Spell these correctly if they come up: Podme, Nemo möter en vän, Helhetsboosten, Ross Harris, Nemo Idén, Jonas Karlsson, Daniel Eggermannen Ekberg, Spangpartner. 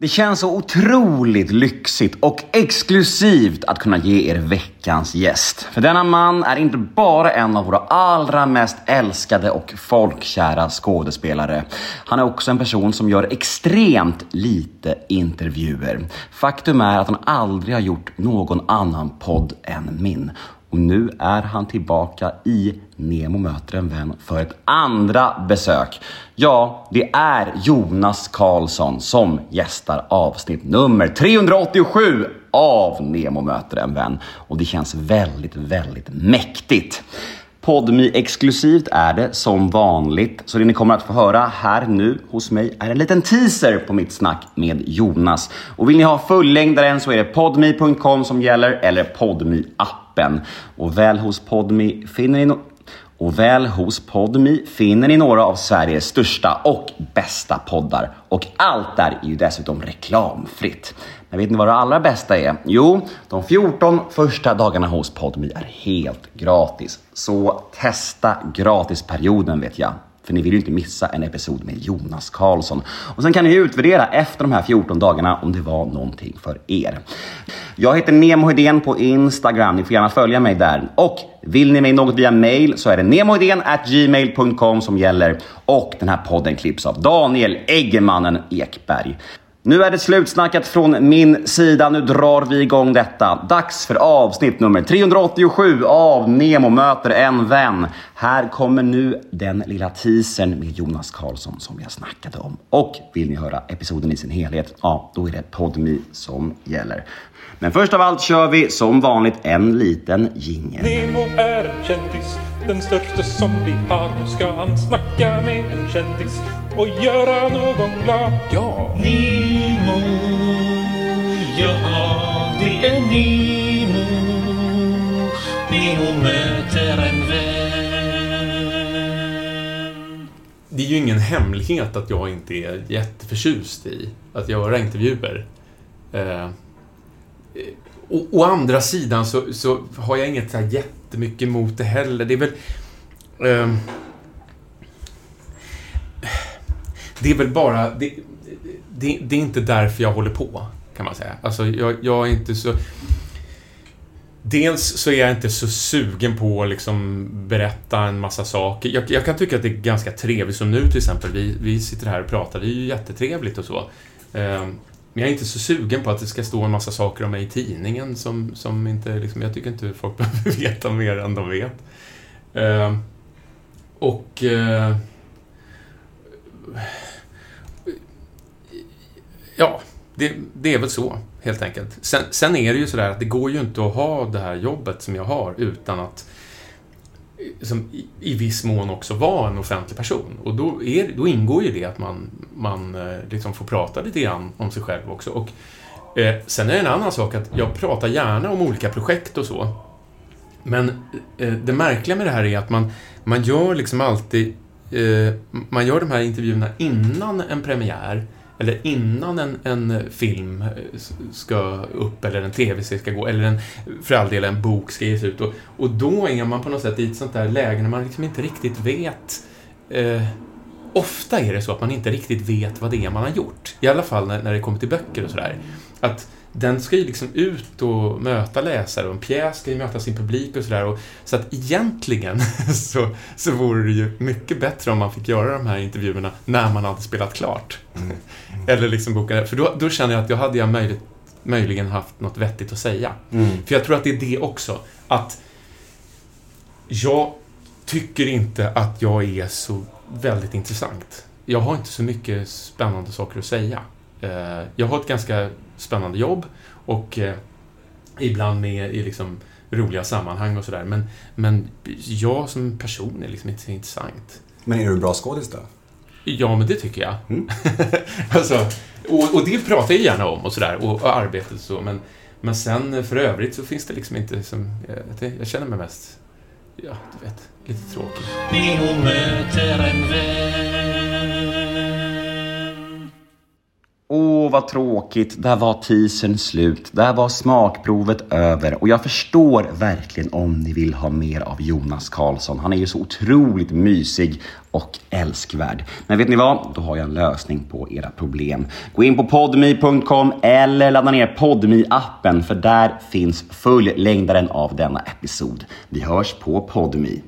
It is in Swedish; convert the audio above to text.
Det känns så otroligt lyxigt och exklusivt att kunna ge er veckans gäst. För denna man är inte bara en av våra allra mest älskade och folkkära skådespelare. Han är också en person som gör extremt lite intervjuer. Faktum är att han aldrig har gjort någon annan podd än min. Och nu är han tillbaka i Nemo möter en vän för ett andra besök. Ja, det är Jonas Karlsson som gästar avsnitt nummer 387 av Nemo möter en vän. Och det känns väldigt, väldigt mäktigt. Podme exklusivt är det som vanligt. Så det ni kommer att få höra här nu hos mig är en liten teaser på mitt snack med Jonas. Och vill ni ha fullängdaren så är det podme.com som gäller, eller Podme app. Och väl hos Podme finner ni några av Sveriges största och bästa poddar. Och allt där är ju dessutom reklamfritt. Men vet ni vad det allra bästa är? Jo, de 14 första dagarna hos Podme är helt gratis. Så testa gratisperioden vet jag. För ni vill ju inte missa en episod med Jonas Karlsson. Och sen kan ni utvärdera efter de här 14 dagarna om det var någonting för er. Jag heter Nemo Idén på Instagram. Ni får gärna följa mig där. Och vill ni mig något via mail så är det nemoiden@gmail.com som gäller. Och den här podden klipps av Daniel Eggermannen Ekberg. Nu är det slutsnackat från min sida. Nu drar vi igång detta. Dags för avsnitt nummer 387 av Nemo möter en vän. Här kommer nu den lilla teasern med Jonas Karlsson som jag snackade om. Och vill ni höra episoden i sin helhet, ja då är det Podme som gäller. Men först av allt kör vi som vanligt en liten jingle. Nemo är en kändis, den största som vi har. Nu ska han snacka med en kändis och göra någon glad. Ja, Nemo, ja det är Nemo. Nemo möter en vän. Det är ju ingen hemlighet att jag inte är jätteförtjust i att jag gör intervjuer. Å andra sidan så har jag inget så här jättemycket emot det heller. Det är inte därför jag håller på, kan man säga. Alltså jag är inte så... Dels så är jag inte så sugen på att liksom berätta en massa saker. Jag kan tycka att det är ganska trevligt, som nu till exempel. Vi sitter här och pratar, det är ju jättetrevligt och så. Men jag är inte så sugen på att det ska stå en massa saker om mig i tidningen som inte, liksom, jag tycker inte folk behöver veta mer än de vet. Ja, det är väl så, helt enkelt. Sen är det ju sådär att det går ju inte att ha det här jobbet som jag har utan att som i viss mån också vara en offentlig person. Och då ingår ju det att man liksom får prata lite grann om sig själv också. Och sen är det en annan sak att jag pratar gärna om olika projekt och så. Men det märkliga med det här är att man gör liksom alltid... man gör de här intervjuerna innan en premiär eller innan en film ska upp eller en tv-serie ska gå eller för all del en bok ska ges ut och då är man på något sätt i ett sånt där läge när man liksom inte riktigt vet. Ofta är det så att man inte riktigt vet vad det är man har gjort, i alla fall när det kommer till böcker och sådär, att den ska ju liksom ut och möta läsare och en pjäs ska ju möta sin publik och sådär. Så att egentligen så vore det ju mycket bättre om man fick göra de här intervjuerna när man hade spelat klart. Eller liksom bokade. För då känner jag att jag hade möjligen haft något vettigt att säga. För jag tror att det är det också. Att jag tycker inte att jag är så väldigt intressant. Jag har inte så mycket spännande saker att säga. Jag har ett ganska spännande jobb och ibland med i liksom roliga sammanhang och sådär, men jag som person är liksom inte så intressant. Men är du bra skådis då? Ja, men det tycker jag. Alltså, och det pratar jag gärna om och sådär, och arbetet och så, men sen för övrigt så finns det liksom inte som, jag känner mig mest, ja du vet, lite tråkig. Nemo möter en vän. åh vad tråkigt, där var teasern slut, där var smakprovet över. Och jag förstår verkligen om ni vill ha mer av Jonas Karlsson. Han är ju så otroligt mysig och älskvärd. Men vet ni vad? Då har jag en lösning på era problem. Gå in på podme.com eller ladda ner Podme-appen, för där finns full längdaren av denna episod. Vi hörs på Podme.